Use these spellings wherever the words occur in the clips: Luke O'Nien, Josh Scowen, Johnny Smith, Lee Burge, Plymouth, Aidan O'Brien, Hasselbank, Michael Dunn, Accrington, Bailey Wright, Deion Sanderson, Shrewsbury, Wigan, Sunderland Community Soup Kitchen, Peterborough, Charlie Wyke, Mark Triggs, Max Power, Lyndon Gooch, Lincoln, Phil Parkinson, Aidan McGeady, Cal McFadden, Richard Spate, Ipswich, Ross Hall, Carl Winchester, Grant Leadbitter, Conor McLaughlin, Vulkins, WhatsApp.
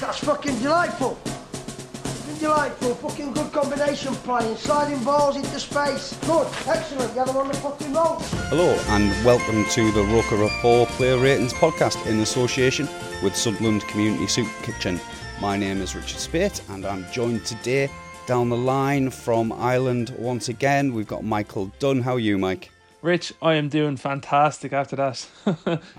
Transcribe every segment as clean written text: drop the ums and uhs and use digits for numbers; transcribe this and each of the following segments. That's fucking delightful. Fucking good combination playing. Sliding balls into space. Good. Excellent. You're the one that fucking roll. Hello and welcome to the Roker Report Player Ratings Podcast in association with Sunderland Community Soup Kitchen. My name is Richard Spate and I'm joined today down the line from Ireland once again. We've got Michael Dunn. How are you, Mike? Rich, I am doing fantastic after that.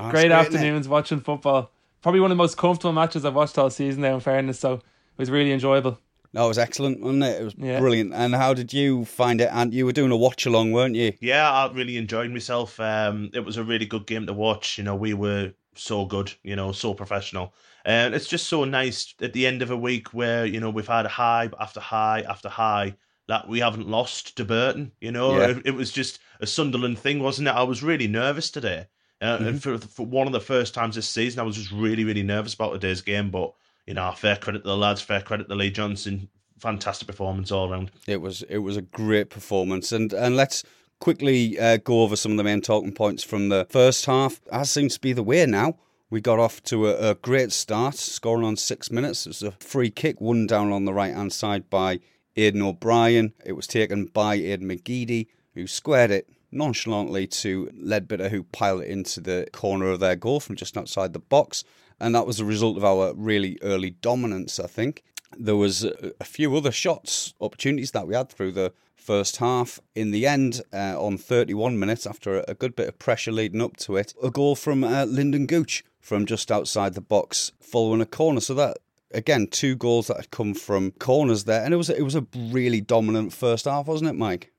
Great afternoons watching football. Probably one of the most comfortable matches I've watched all season now, in fairness, so it was really enjoyable. No, it was excellent, wasn't it? It was brilliant. And how did you find it? And you were doing a watch-along, weren't you? Yeah, I really enjoyed myself. It was a really good game to watch. You know, we were so good, you know, so professional. And it's just so nice at the end of a week where, you know, we've had high after high after high that we haven't lost to Burton, you know? Yeah. It was just a Sunderland thing, wasn't it? I was really nervous today. And for one of the first times this season, I was just really, really nervous about today's game. But, you know, fair credit to the lads, fair credit to Lee Johnson. Fantastic performance all round. It was a great performance. And let's quickly go over some of the main talking points from the first half. That seems to be the way now. We got off to a great start, scoring on 6 minutes. It was a free kick, one down on the right-hand side by Aidan O'Brien. It was taken by Aidan McGeady, who squared it nonchalantly to Leadbitter, who piled it into the corner of their goal from just outside the box. And that was the result of our really early dominance, I think. There was a few other shots, opportunities that we had through the first half. In the end, on 31 minutes, after a good bit of pressure leading up to it, a goal from Lyndon Gooch from just outside the box following a corner. So that, again, two goals that had come from corners there. And it was a really dominant first half, wasn't it, Mike?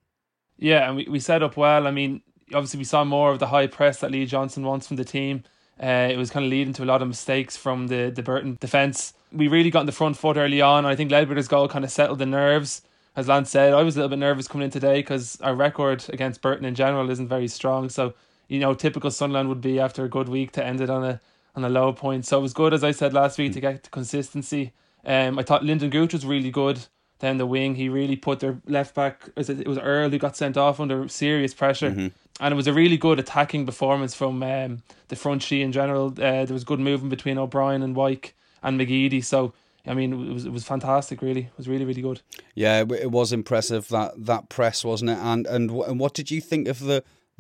Yeah, and we set up well. I mean, obviously we saw more of the high press that Lee Johnson wants from the team. It was kind of leading to a lot of mistakes from the Burton defence. We really got in the front foot early on. And I think Leadbitter's goal kind of settled the nerves. As Lance said, I was a little bit nervous coming in today because our record against Burton in general isn't very strong. So, you know, typical Sunderland would be after a good week to end it on a low point. So it was good, as I said last week, to get the consistency. I thought Lyndon Gooch was really good. Down the wing, he really put their left back, it was Earl who got sent off under serious pressure. Mm-hmm. And it was a really good attacking performance from the front three in general. There was good movement between O'Brien and Wyke and McGeady. So, I mean, it was fantastic, really. It was really, really good. Yeah, it was impressive, that press, wasn't it? And what did you think of the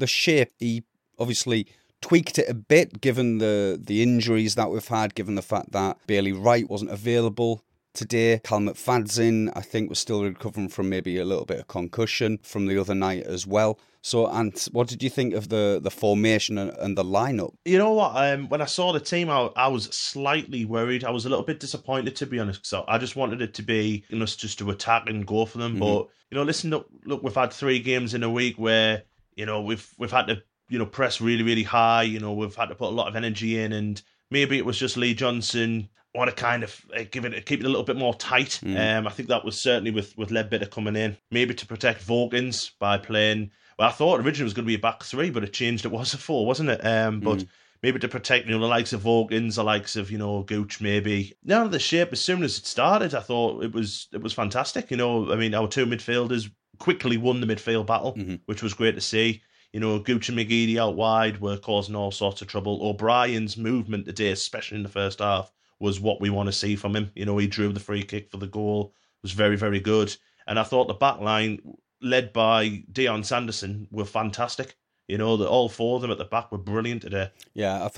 shape? He obviously tweaked it a bit, given the injuries that we've had, given the fact that Bailey Wright wasn't available today. Cal McFadden, I think, was still recovering from maybe a little bit of concussion from the other night as well. So, and what did you think of the formation and the lineup? You know what? When I saw the team, I was slightly worried. I was a little bit disappointed, to be honest. So I just wanted it to be, you know, just to attack and go for them. Mm-hmm. But, you know, listen, look, we've had three games in a week where, you know, we've had to, you know, press really, really high. You know, we've had to put a lot of energy in, and maybe it was just Lee Johnson want to kind of keep it a little bit more tight. Mm. I think that was certainly with Leadbitter coming in, maybe to protect Vulkins by playing. Well, I thought originally it was going to be a back three, but it changed. It was a four, wasn't it? But maybe to protect, you know, the likes of Vulkins, the likes of, you know, Gooch, maybe. Now the shape, as soon as it started, I thought it was fantastic. You know, I mean, our two midfielders quickly won the midfield battle, which was great to see. You know, Gooch and McGeady out wide were causing all sorts of trouble. O'Brien's movement today, especially in the first half, was what we want to see from him. You know, he drew the free kick for the goal. It was very, very good. And I thought the back line, led by Deion Sanderson, were fantastic. You know, that all four of them at the back were brilliant today. Yeah, I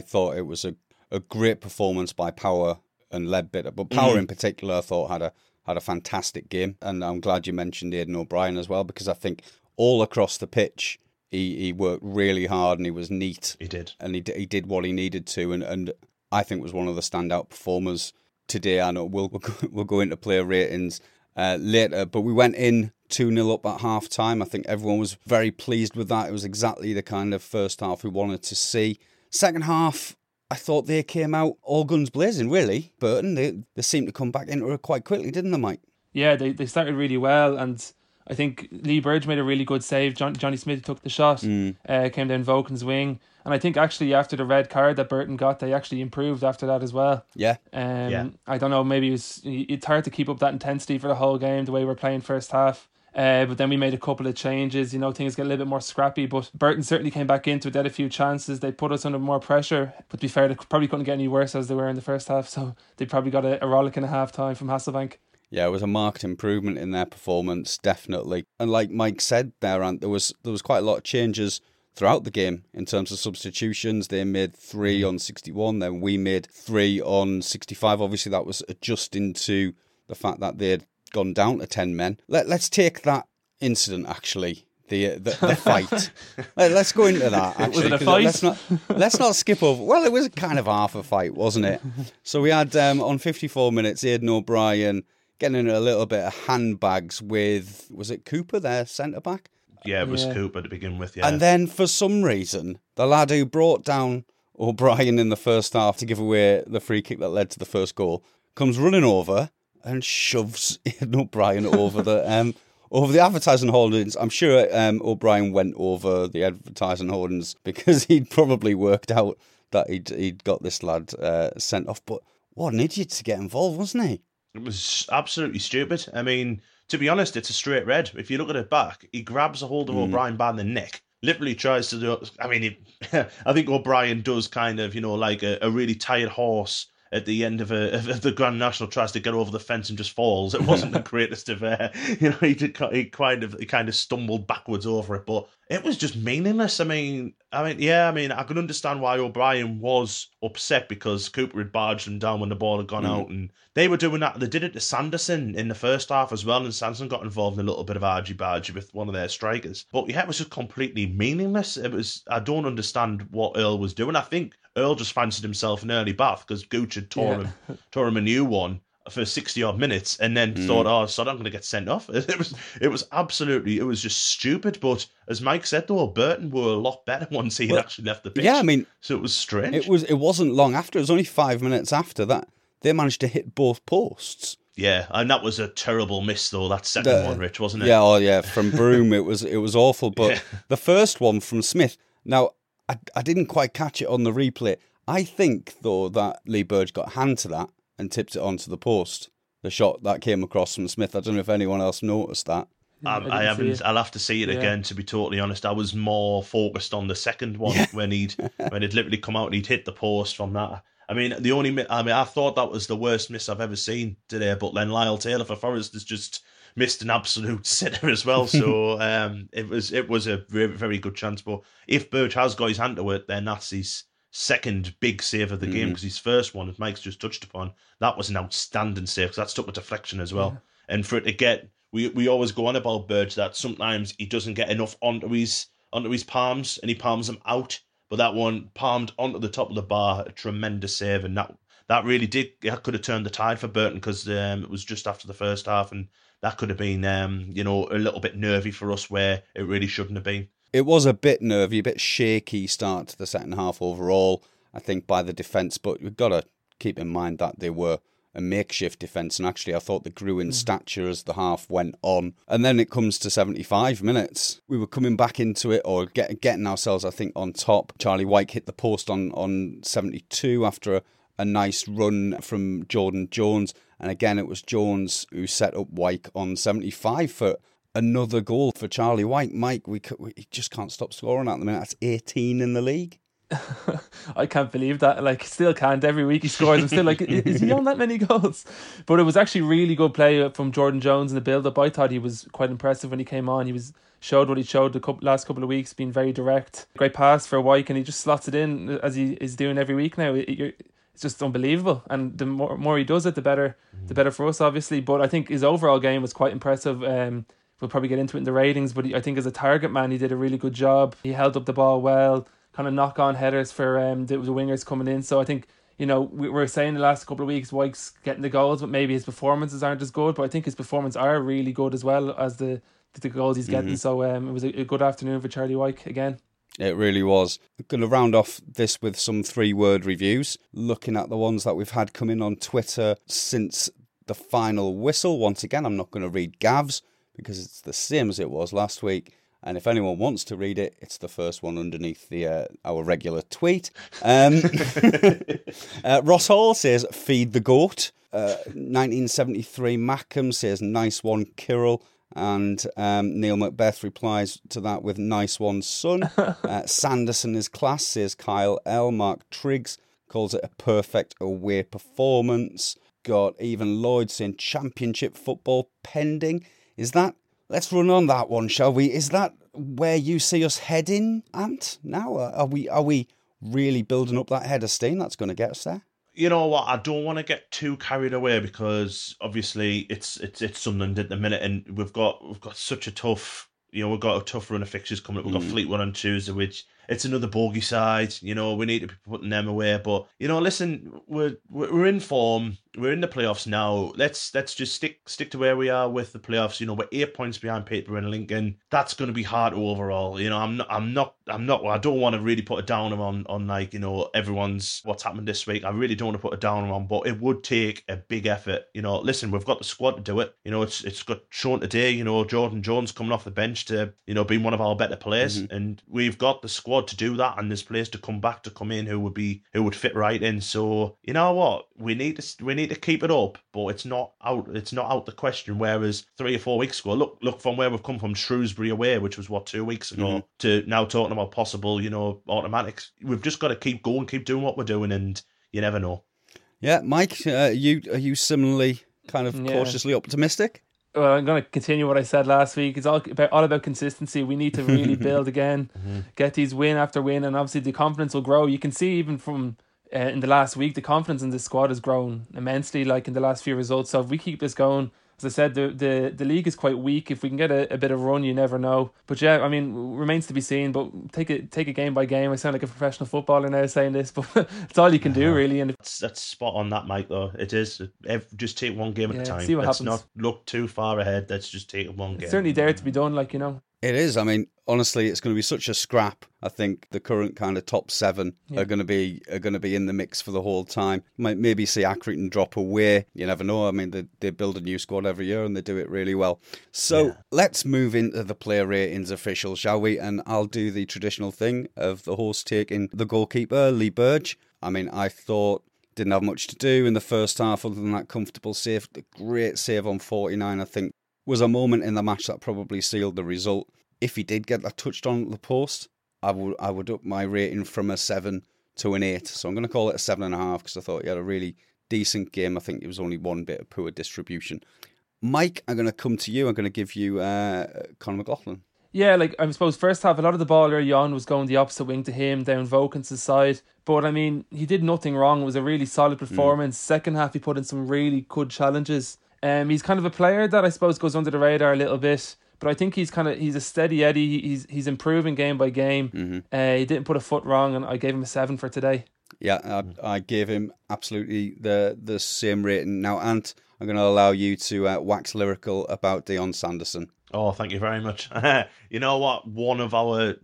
thought it was a great performance by Power and Leadbitter, but Power in particular, I thought had a fantastic game. And I'm glad you mentioned Aidan O'Brien as well, because I think all across the pitch, he worked really hard and he was neat. He did, and he did what he needed to, and I think was one of the standout performers today. I know we'll go into player ratings later, but we went in 2-0 up at half time. I think everyone was very pleased with that. It was exactly the kind of first half we wanted to see. Second half, I thought they came out all guns blazing, really. Burton, they seemed to come back into it quite quickly, didn't they, Mike? Yeah, they started really well, and I think Lee Burge made a really good save. Johnny Smith took the shot, came down Vulcan's wing, and I think actually after the red card that Burton got, they actually improved after that as well. Yeah. I don't know, maybe it's hard to keep up that intensity for the whole game, the way we're playing first half. But then we made a couple of changes, you know, things get a little bit more scrappy, but Burton certainly came back into it, they had a few chances, they put us under more pressure, but to be fair, they probably couldn't get any worse as they were in the first half, so they probably got a rollick and a half time from Hasselbank. Yeah, it was a marked improvement in their performance, definitely. And like Mike said there, Ant, there was quite a lot of changes throughout the game in terms of substitutions. They made 3 on 61, then we made 3 on 65. Obviously, that was adjusting to the fact that they'd gone down to 10 men. Let's take that incident, actually, the fight. Let's go into that, actually. Was it a fight? Let's not skip over. Well, it was kind of half a fight, wasn't it? So we had, on 54 minutes, Aidan O'Brien getting into a little bit of handbags with, was it Cooper, their centre-back? Yeah, it was Cooper to begin with, yeah. And then, for some reason, the lad who brought down O'Brien in the first half to give away the free kick that led to the first goal comes running over and shoves Aidan O'Brien over the advertising holdings. I'm sure O'Brien went over the advertising holdings because he'd probably worked out that he'd got this lad sent off. But what an idiot to get involved, wasn't he? It was absolutely stupid. I mean, to be honest, it's a straight red. If you look at it back, he grabs a hold of O'Brien by the neck. Literally tries to do. I mean, I think O'Brien does kind of, you know, like a really tired horse at the end of the Grand National, tries to get over the fence and just falls. It wasn't the greatest of you know, he kind of stumbled backwards over it, but it was just meaningless. I mean, I can understand why O'Brien was upset because Cooper had barged him down when the ball had gone out, and they were doing that. They did it to Sanderson in the first half as well, and Sanderson got involved in a little bit of argy-bargy with one of their strikers. But yeah, it was just completely meaningless. I don't understand what Earl was doing. I think Earl just fancied himself an early bath because Gooch had tore him a new one for 60-odd minutes and then thought, oh, so I'm going to get sent off. It was just stupid. But as Mike said, though, Burton were a lot better once he had actually left the pitch. Yeah, I mean... So it was strange. It wasn't long after. It was only 5 minutes after that. They managed to hit both posts. Yeah, and that was a terrible miss, though, that second one, Rich, wasn't it? Yeah, from Broome, it was awful. But the first one from Smith... Now, I didn't quite catch it on the replay. I think, though, that Lee Burge got a hand to that and tipped it onto the post. The shot that came across from Smith. I don't know if anyone else noticed that. I haven't. I'll have to see it again, to be totally honest. I was more focused on the second one when he'd literally come out and he'd hit the post from that. I mean, I thought that was the worst miss I've ever seen today, but then Lyle Taylor for Forest has just missed an absolute sitter as well. So it was a very, very good chance. But if Burge has got his hand to it, then that's his second big save of the game, because his first one, as Mike's just touched upon, that was an outstanding save because that took a deflection as well. Yeah. And for it to get, we always go on about Burge that sometimes he doesn't get enough onto his palms and he palms them out. But that one palmed onto the top of the bar, a tremendous save, and that really could have turned the tide for Burton because it was just after the first half, and that could have been a little bit nervy for us where it really shouldn't have been. It was a bit nervy, a bit shaky start to the second half overall, I think, by the defence, but we've got to keep in mind that they were a makeshift defence, and actually I thought they grew in stature as the half went on. And then it comes to 75 minutes. We were coming back into it, or getting ourselves, I think, on top. Charlie Wyke hit the post on 72 after a nice run from Jordan Jones, and again it was Jones who set up Wyke on 75 for another goal for Charlie Wyke. Mike, we just can't stop scoring at the minute. That's 18 in the league. I can't believe that. Like, still can't. Every week he scores, I'm still like, is he on that many goals? But it was actually really good play from Jordan Jones in the build-up. I thought he was quite impressive when he came on. He was showed what he showed the last couple of weeks, being very direct. Great pass for Wyke, and he just slots it in as he is doing every week now. It's just unbelievable. And the more he does it, the better for us, obviously. But I think his overall game was quite impressive. We'll probably get into it in the ratings, but I think as a target man, he did a really good job. He held up the ball well. Kind of knock-on headers for the wingers coming in. So I think, you know, we were saying the last couple of weeks Wyke's getting the goals, but maybe his performances aren't as good. But I think his performances are really good as well as the goals he's getting. So it was a good afternoon for Charlie Wyke again. It really was. I'm going to round off this with some three-word reviews. Looking at the ones that we've had come in on Twitter since the final whistle. Once again, I'm not going to read Gav's because it's the same as it was last week. And if anyone wants to read it, it's the first one underneath the our regular tweet. Ross Hall says, feed the goat. 1973 Mackham says, nice one, Kirill. And Neil Macbeth replies to that with, nice one, son. Sanderson is class, says Kyle L. Mark Triggs calls it a perfect away performance. Got even Lloyd saying, championship football pending. Is that... Let's run on that one, shall we? Is that where you see us heading, Ant? Now, are we really building up that header steam that's going to get us there? You know what? I don't want to get too carried away because obviously it's Sunderland at the minute, and we've got such a tough, you know, we've got a tough run of fixtures coming up. We've got Fleetwood on Tuesday, which it's another bogey side. You know, we need to be putting them away. But you know, listen, we're in form. We're in the playoffs now. Let's just stick to where we are with the playoffs. You know, we're 8 points behind Peterborough and Lincoln. That's going to be hard overall. You know, I'm not. I don't want to really put a downer on like, you know, everyone's what's happened this week. I really don't want to put a downer on, but it would take a big effort. You know, listen, we've got the squad to do it. You know, it's got shown today. You know, Jordan Jones coming off the bench to, you know, being one of our better players, and we've got the squad to do that, and this players to come in who would fit right in. So you know what, we need to keep it up, but it's not out the question. Whereas 3 or 4 weeks ago, look from where we've come from, Shrewsbury away, which was what, 2 weeks ago, to now talking about possible, you know, automatics. We've just got to keep going, keep doing what we're doing, and you never know. Yeah, Mike, are you similarly kind of cautiously optimistic? Well, I'm going to continue what I said last week. It's all about consistency. We need to really build again, get these win after win, and obviously the confidence will grow. You can see even from in the last week, the confidence in the squad has grown immensely, like in the last few results. So if we keep this going, as I said, the league is quite weak. If we can get a bit of run, you never know. But yeah, I mean, remains to be seen, but take it game by game. I sound like a professional footballer now saying this, but it's all you can do, really. And that's spot on that, Mike, though. It is. Just take one game at a time. See what happens. Let's not look too far ahead. Let's just take one game. It's certainly there to be done, like, you know. It is. I mean, honestly, it's going to be such a scrap. I think the current kind of top seven are going to be in the mix for the whole time. Might maybe see Accrington drop away. You never know. I mean, they build a new squad every year and they do it really well. So let's move into the player ratings official, shall we? And I'll do the traditional thing of the horse taking the goalkeeper, Lee Burge. I mean, I thought didn't have much to do in the first half other than that comfortable save. The great save on 49, I think, was a moment in the match that probably sealed the result. If he did get that touched on at the post, I would up my rating from a 7 to an 8. So I'm going to call it a 7.5 because I thought he had a really decent game. I think it was only one bit of poor distribution. Mike, I'm going to come to you. I'm going to give you Conor McLaughlin. Yeah, like, I suppose first half, a lot of the ball early on was going the opposite wing to him, down Vulkins' side. But, I mean, he did nothing wrong. It was a really solid performance. Second half, he put in some really good challenges. He's kind of a player that I suppose goes under the radar a little bit. But I think he's a steady Eddie. He's improving game by game. He didn't put a foot wrong, and I gave him a 7 for today. Yeah, I gave him absolutely the same rating. Now, Ant, I'm going to allow you to wax lyrical about Deion Sanderson. Oh, thank you very much. You know what? One of the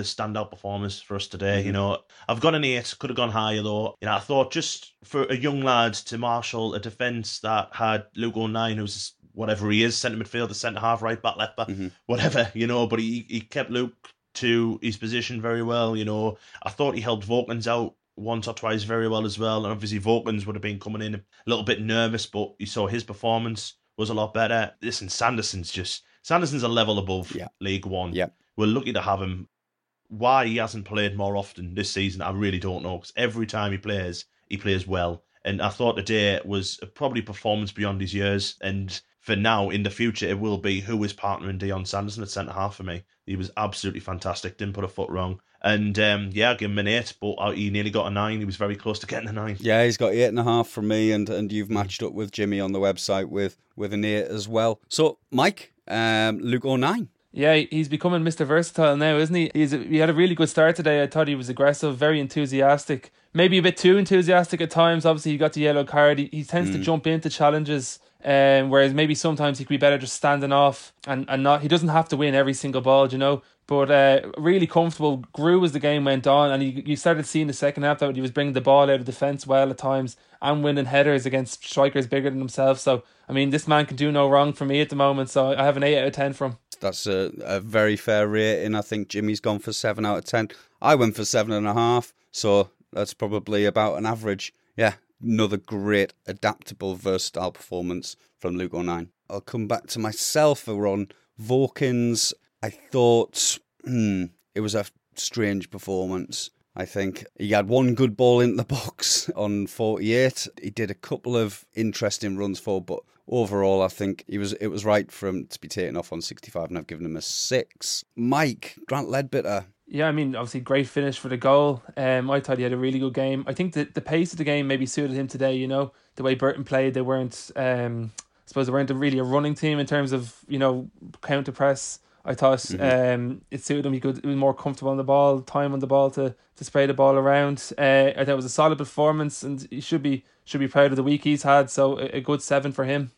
standout performers for us today. You know, I've got an 8. Could have gone higher though. You know, I thought just for a young lad to marshal a defence that had Luke O'Nien, who's whatever he is, centre midfielder, centre half, right back, left back, whatever, you know, but he kept Luke to his position very well, you know. I thought he helped Vulkins out once or twice very well as well, and obviously Vulkins would have been coming in a little bit nervous, but you saw his performance was a lot better. Listen, Sanderson's a level above League One. Yeah. We're lucky to have him. Why he hasn't played more often this season, I really don't know, because every time he plays well. And I thought today was probably performance beyond his years. And for now, in the future, it will be who is partnering Deion Sanderson at centre-half for me. He was absolutely fantastic, didn't put a foot wrong. And I gave him an 8, but he nearly got a 9. He was very close to getting a 9. Yeah, he's got 8.5 from me, and you've matched up with Jimmy on the website with an 8 as well. So, Mike, Luke O'Nien. Yeah, he's becoming Mr. Versatile now, isn't he? He had a really good start today. I thought he was aggressive, very enthusiastic, maybe a bit too enthusiastic at times. Obviously, he got the yellow card. He tends to jump into challenges, whereas maybe sometimes he could be better just standing off and not. He doesn't have to win every single ball, you know. But really comfortable, grew as the game went on, and you started seeing the second half that he was bringing the ball out of defence well at times and winning headers against strikers bigger than himself. So, I mean, this man can do no wrong for me at the moment, so I have an 8 out of 10 from him. That's a very fair rating. I think Jimmy's gone for 7 out of 10. I went for 7.5, so that's probably about an average. Yeah, another great, adaptable, versatile performance from Luke O'Nien. I'll come back to myself. We're on Vulkins. I thought it was a strange performance. I think he had one good ball into the box on 48. He did a couple of interesting runs forward, but overall, I think it was right for him to be taken off on 65, and I've given him a 6. Mike, Grant Leadbitter. Yeah, I mean, obviously, great finish for the goal. I thought he had a really good game. I think that the pace of the game maybe suited him today, you know, the way Burton played. They weren't, I suppose, they weren't really a running team in terms of, you know, counter-press. I thought it suited him. He was more comfortable on the ball, time on the ball to spray the ball around. I thought it was a solid performance, and he should be proud of the week he's had. So a good 7 for him.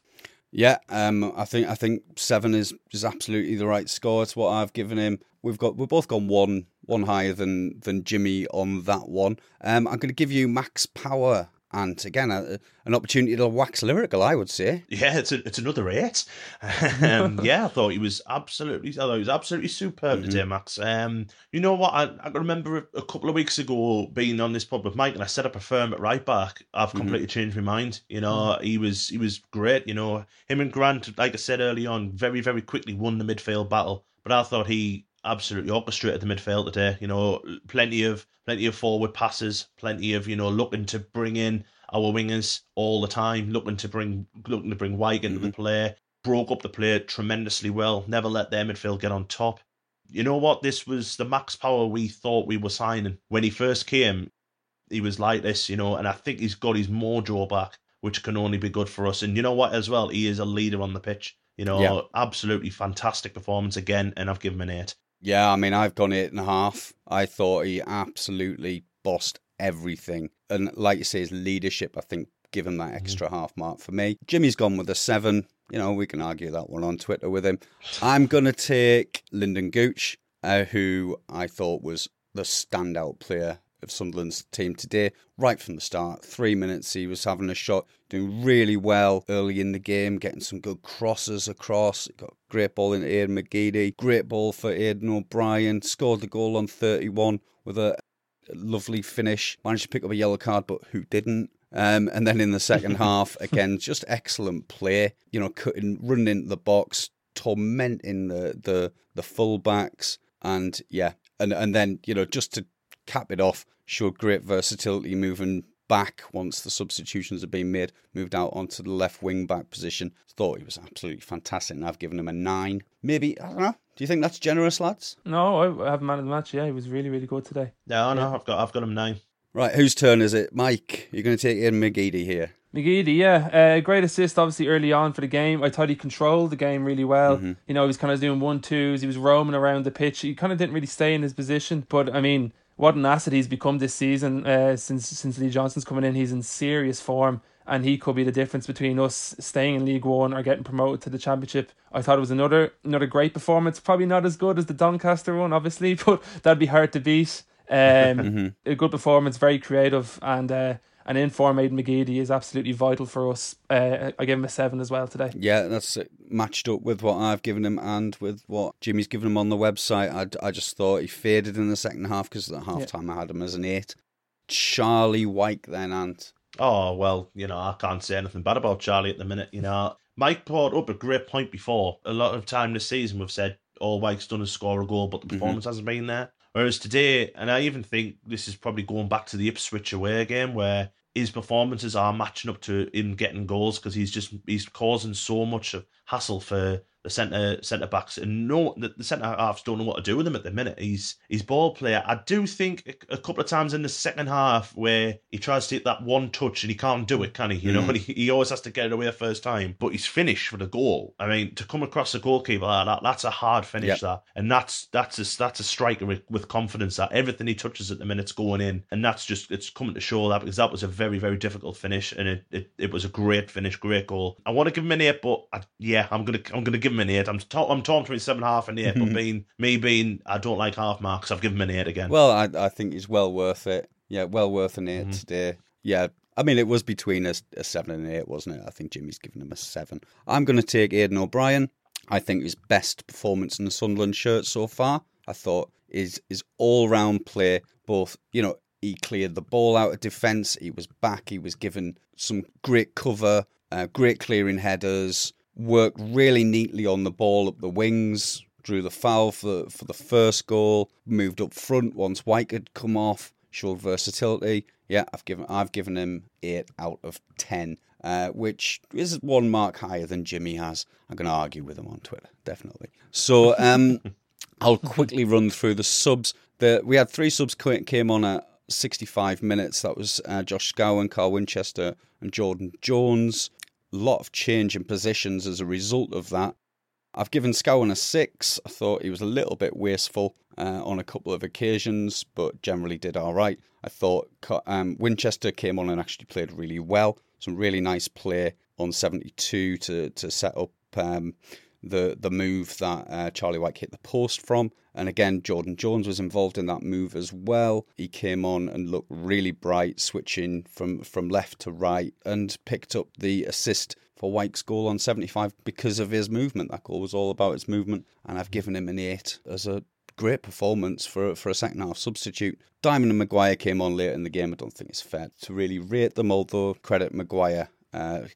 Yeah, I think 7 is absolutely the right score. It's what I've given him. We've both gone one higher than Jimmy on that one. I'm going to give you Max Power. And again, an opportunity to wax lyrical, I would say. Yeah, it's another 8. I thought he was absolutely superb today, Max. You know what? I remember a couple of weeks ago being on this pod with Mike, and I said I prefer him at right back. I've completely changed my mind. You know, he was great. You know, him and Grant, like I said early on, very very quickly won the midfield battle. But I thought he absolutely orchestrated the midfield today. You know, plenty of forward passes, plenty of, you know, looking to bring in our wingers all the time, looking to bring Wyke into the play, broke up the play tremendously well, never let their midfield get on top. You know what? This was the Max Power we thought we were signing. When he first came, he was like this, you know, and I think he's got his mojo back, which can only be good for us. And you know what as well? He is a leader on the pitch. You know, absolutely fantastic performance again, and I've given him an 8. Yeah, I mean, I've gone 8.5. I thought he absolutely bossed everything. And like you say, his leadership, I think, give him that extra half mark for me. Jimmy's gone with a 7. You know, we can argue that one on Twitter with him. I'm going to take Lyndon Gooch, who I thought was the standout player of Sunderland's team today. Right from the start, 3 minutes, he was having a shot, doing really well early in the game, getting some good crosses across. He got a great ball into Aidan McGeady, great ball for Aidan O'Brien, scored the goal on 31 with a lovely finish, managed to pick up a yellow card, but who didn't? And then in the second half, again, just excellent play, you know, cutting, running into the box, tormenting the fullbacks, and yeah, and then, you know, just to cap it off, showed great versatility moving back once the substitutions had been made, moved out onto the left wing back position. Thought he was absolutely fantastic, and I've given him a 9. Maybe, I don't know, do you think that's generous, lads? No, I have man of the match, yeah, he was really, really good today. No, I've got him 9. Right, whose turn is it? Mike, you're going to take in McGeady here. McGeady, yeah, great assist obviously early on for the game. I thought he controlled the game really well. You know, he was kind of doing 1-2s, he was roaming around the pitch, he kind of didn't really stay in his position, but I mean, what an asset he's become this season. Since Lee Johnson's coming in, he's in serious form, and he could be the difference between us staying in League One or getting promoted to the Championship. I thought it was another great performance. Probably not as good as the Doncaster one, obviously, but that'd be hard to beat. A good performance, very creative, and an in-form Aidan McGeady is absolutely vital for us. I gave him a 7 as well today. Yeah, that's matched up with what I've given him and with what Jimmy's given him on the website. I just thought he faded in the second half, because at half-time I had him as an 8. Charlie Wyke then, Ant. Oh, well, you know, I can't say anything bad about Charlie at the minute. You know, Mike brought up a great point before. A lot of time this season we've said, Wyke's done is score a goal, but the performance hasn't been there. Whereas today, and I even think this is probably going back to the Ipswich away game, where his performances are matching up to him getting goals, because he's causing so much hassle for the centre backs, and the centre halves don't know what to do with him at the minute. He's ball player. I do think a couple of times in the second half where he tries to hit that one touch and he can't do it, can he? You know, and he always has to get it away the first time. But he's finished for the goal. I mean, to come across the goalkeeper like that, that's a hard finish. Yep. That, and that's a striker with confidence. That everything he touches at the minute's going in, and that's just, it's coming to show that, because that was a very, very difficult finish, and it was a great finish, great goal. I want to give him an 8, but I'm gonna give him an 8. I'm torn between 7.5 and 8, but being I don't like half marks, I've given him an 8 again. Well, I think it's well worth it. Yeah, well worth an 8 today. Yeah, I mean, it was between a 7 and an 8, wasn't it? I think Jimmy's given him a 7. I'm going to take Aidan O'Brien. I think his best performance in the Sunderland shirt so far, I thought, is his all-round play. Both, you know, he cleared the ball out of defence, he was back, he was given some great cover, great clearing headers, worked really neatly on the ball up the wings, drew the foul for the first goal, moved up front once White had come off, showed versatility. Yeah, I've given him 8 out of 10, which is 1 mark higher than Jimmy has. I'm going to argue with him on Twitter, definitely. So I'll quickly run through the subs. We had 3 subs came on at 65 minutes. That was Josh Scowen, Carl Winchester and Jordan Jones. Lot of change in positions as a result of that. I've given Scowen a 6. I thought he was a little bit wasteful on a couple of occasions, but generally did all right. I thought Winchester came on and actually played really well. Some really nice play on 72 to set up the move that Charlie Wyke hit the post from. And again, Jordan Jones was involved in that move as well. He came on and looked really bright, switching from left to right, and picked up the assist for Wyke's goal on 75 because of his movement. That goal was all about his movement, and I've given him an 8 as a great performance for a second half substitute. Diamond and Maguire came on later in the game. I don't think it's fair to really rate them, although credit Maguire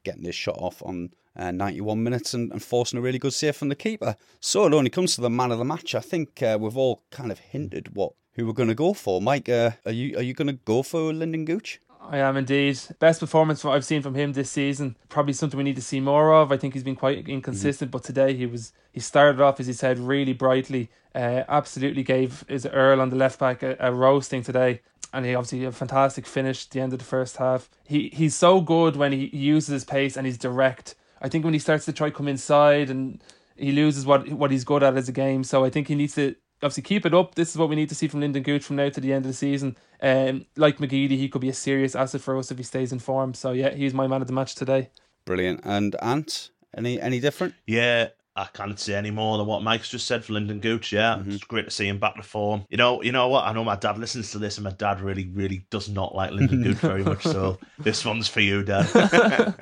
getting his shot off on 91 minutes and forcing a really good save from the keeper. So it only comes to the man of the match. I think we've all kind of hinted who we're going to go for. Mike, are you going to go for Lyndon Gooch? I am indeed. Best performance I've seen from him this season. Probably something we need to see more of. I think he's been quite inconsistent, but today he started off, as he said, really brightly. Absolutely gave his Earl on the left back a roasting today. And he obviously had a fantastic finish at the end of the first half. He's so good when he uses his pace and he's direct. I think when he starts to try to come inside, and he loses what he's good at as a game. So I think he needs to obviously keep it up. This is what we need to see from Lyndon Gooch from now to the end of the season. Like McGeady, he could be a serious asset for us if he stays in form. So yeah, he's my man of the match today. Brilliant. And Ant, any different? Yeah, I can't say any more than what Mike's just said for Lyndon Gooch. Yeah, it's great to see him back to form. You know what? I know my dad listens to this, and my dad really, really does not like Lyndon Gooch very much. So this one's for you, Dad.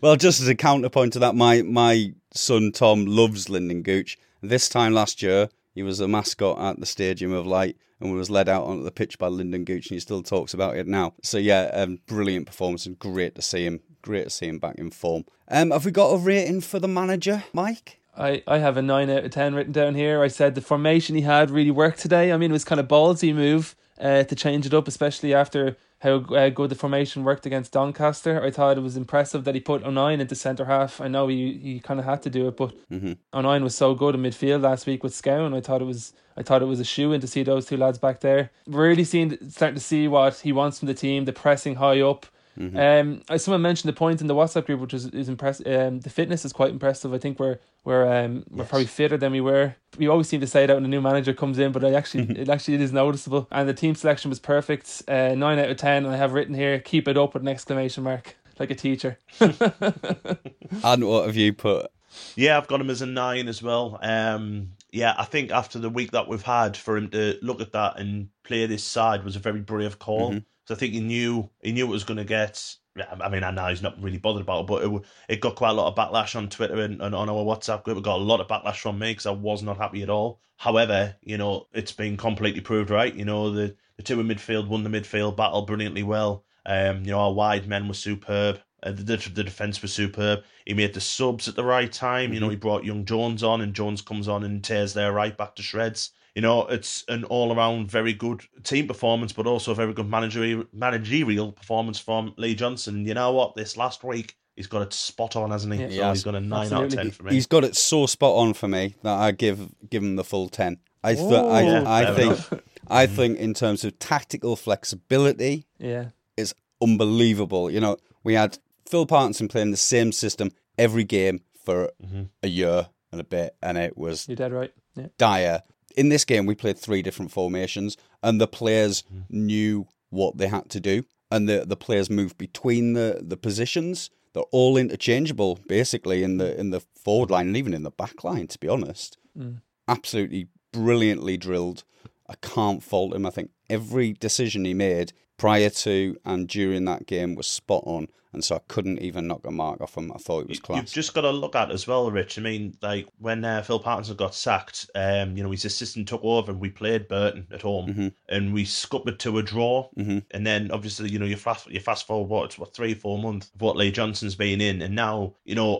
Well, just as a counterpoint to that, my son Tom loves Lyndon Gooch. This time last year, he was a mascot at the Stadium of Light, and was led out onto the pitch by Lyndon Gooch, and he still talks about it now. So yeah, brilliant performance, and great to see him. Great to see him back in form. Have we got a rating for the manager, Mike? I have a 9 out of 10 written down here. I said the formation he had really worked today. I mean, it was kind of ballsy move to change it up, especially after how good the formation worked against Doncaster. I thought it was impressive that he put O'Nien into centre-half. I know he kind of had to do it, but O'Nien was so good in midfield last week with Scowen. I thought it was a shoe-in to see those two lads back there. Really starting to see what he wants from the team, the pressing high up. Someone mentioned the point in the WhatsApp group, which is impressive. The fitness is quite impressive. I think we're probably fitter than we were. We always seem to say that when a new manager comes in, but it actually is noticeable. And the team selection was perfect. 9 out of 10. And I have written here, keep it up with an !! Like a teacher. And what have you put? Yeah, I've got him as a 9 as well. Yeah, I think after the week that we've had, for him to look at that and play this side was a very brave call. I think he knew it was going to get. I mean, I know he's not really bothered about it, but it got quite a lot of backlash on Twitter and on our WhatsApp group. It got a lot of backlash from me because I was not happy at all. However, you know, it's been completely proved right. You know, the two in midfield won the midfield battle brilliantly well. You know, our wide men were superb. The defence was superb. He made the subs at the right time. You know, he brought young Jones on, and Jones comes on and tears their right back to shreds. You know, it's an all-around very good team performance, but also a very good managerial performance from Lee Johnson. You know what? This last week, he's got it spot on, hasn't he? Yeah, so he's got a 9 out of 10 for me. He's got it so spot on for me that I give him the full 10. I think in terms of tactical flexibility, it's unbelievable. You know, we had Phil Parkinson playing the same system every game for a year and a bit, and it was dire. In this game, we played 3 different formations, and the players knew what they had to do, and the players moved between the positions. They're all interchangeable, basically, in the forward line and even in the back line, to be honest. Mm. Absolutely brilliantly drilled. I can't fault him. I think every decision he made prior to and during that game was spot on, and so I couldn't even knock a mark off him. I thought it was class. You've just got to look at it as well, Rich. I mean, like when Phil Parkinson got sacked, his assistant took over and we played Burton at home and we scuppered to a draw. Mm-hmm. And then obviously, you fast forward 3-4 months of what Lee Johnson's been in, and now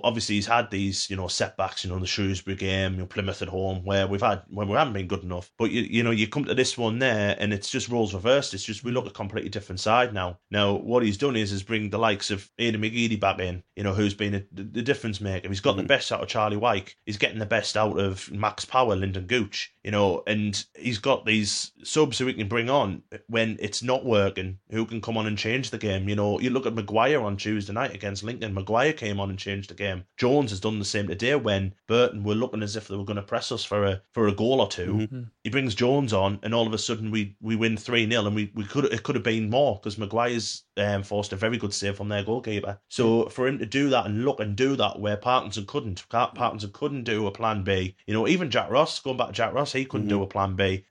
obviously he's had these setbacks in the Shrewsbury game, Plymouth at home, where we haven't been good enough. But you come to this one there, and it's just roles reversed. It's just we look at completely different side now. Now what he's done is bring the likes of Aidan McGeady back in, who's been the difference maker. He's got the best out of Charlie Wyke. He's getting the best out of Max Power, Lyndon Gooch, and he's got these subs who he can bring on when it's not working, who can come on and change the game. You look at Maguire on Tuesday night against Lincoln. Maguire came on and changed the game. Jones has done the same today when Burton were looking as if they were going to press us for a goal or two. Mm-hmm. He brings Jones on, and all of a sudden we win 3-0, and it could have been more, because Maguire's forced a very good save from their goalkeeper. So for him to do that and look and do that where Parkinson couldn't do a plan B. Even Jack Ross, going back to Jack Ross, he couldn't do a plan B.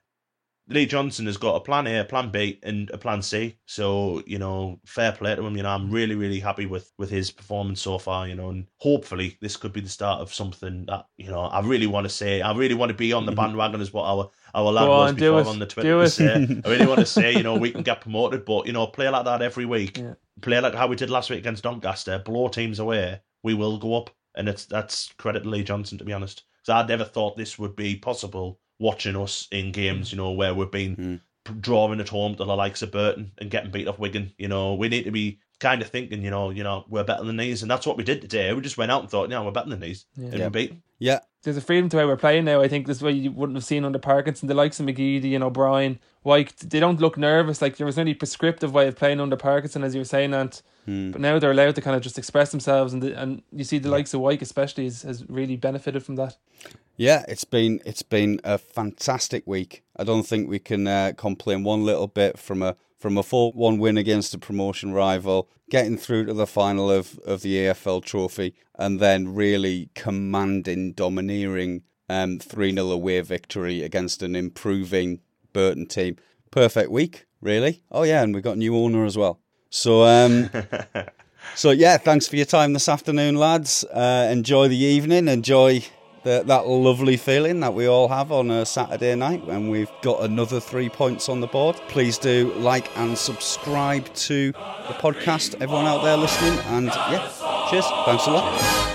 Lee Johnson has got a plan A, a plan B, and a plan C. So, fair play to him. I'm really, really happy with his performance so far, and hopefully this could be the start of something that, I really want to say. I really want to be on the bandwagon is what our lad was before on the Twitter to say. I really want to say, we can get promoted, but, play like that every week. Yeah. Play like how we did last week against Doncaster. Blow teams away. We will go up. And that's credit to Lee Johnson, to be honest. So I never thought this would be possible, watching us in games, where we've been drawing at home to the likes of Burton and getting beat off Wigan. We need to be kind of thinking, we're better than these, and that's what we did today. We just went out and thought, we're better than these, and we beat them. Yeah. There's a freedom to how we're playing now. I think this is what you wouldn't have seen under Parkinson. The likes of McGeady and O'Brien, Wyke, they don't look nervous. Like, there was only prescriptive way of playing under Parkinson, as you were saying, Ant. But now they're allowed to kind of just express themselves, and you see the likes of Wyke especially has really benefited from that. Yeah, it's been a fantastic week. I don't think we can complain one little bit from a 4-1 win against a promotion rival, getting through to the final of the AFL Trophy, and then really commanding, domineering 3-0 away victory against an improving Burton team. Perfect week, really. Oh yeah, and we've got a new owner as well. So, thanks for your time this afternoon, lads. Enjoy the evening. Enjoy that lovely feeling that we all have on a Saturday night when we've got another 3 points on the board. Please do like and subscribe to the podcast, everyone out there listening. And cheers. Thanks a lot.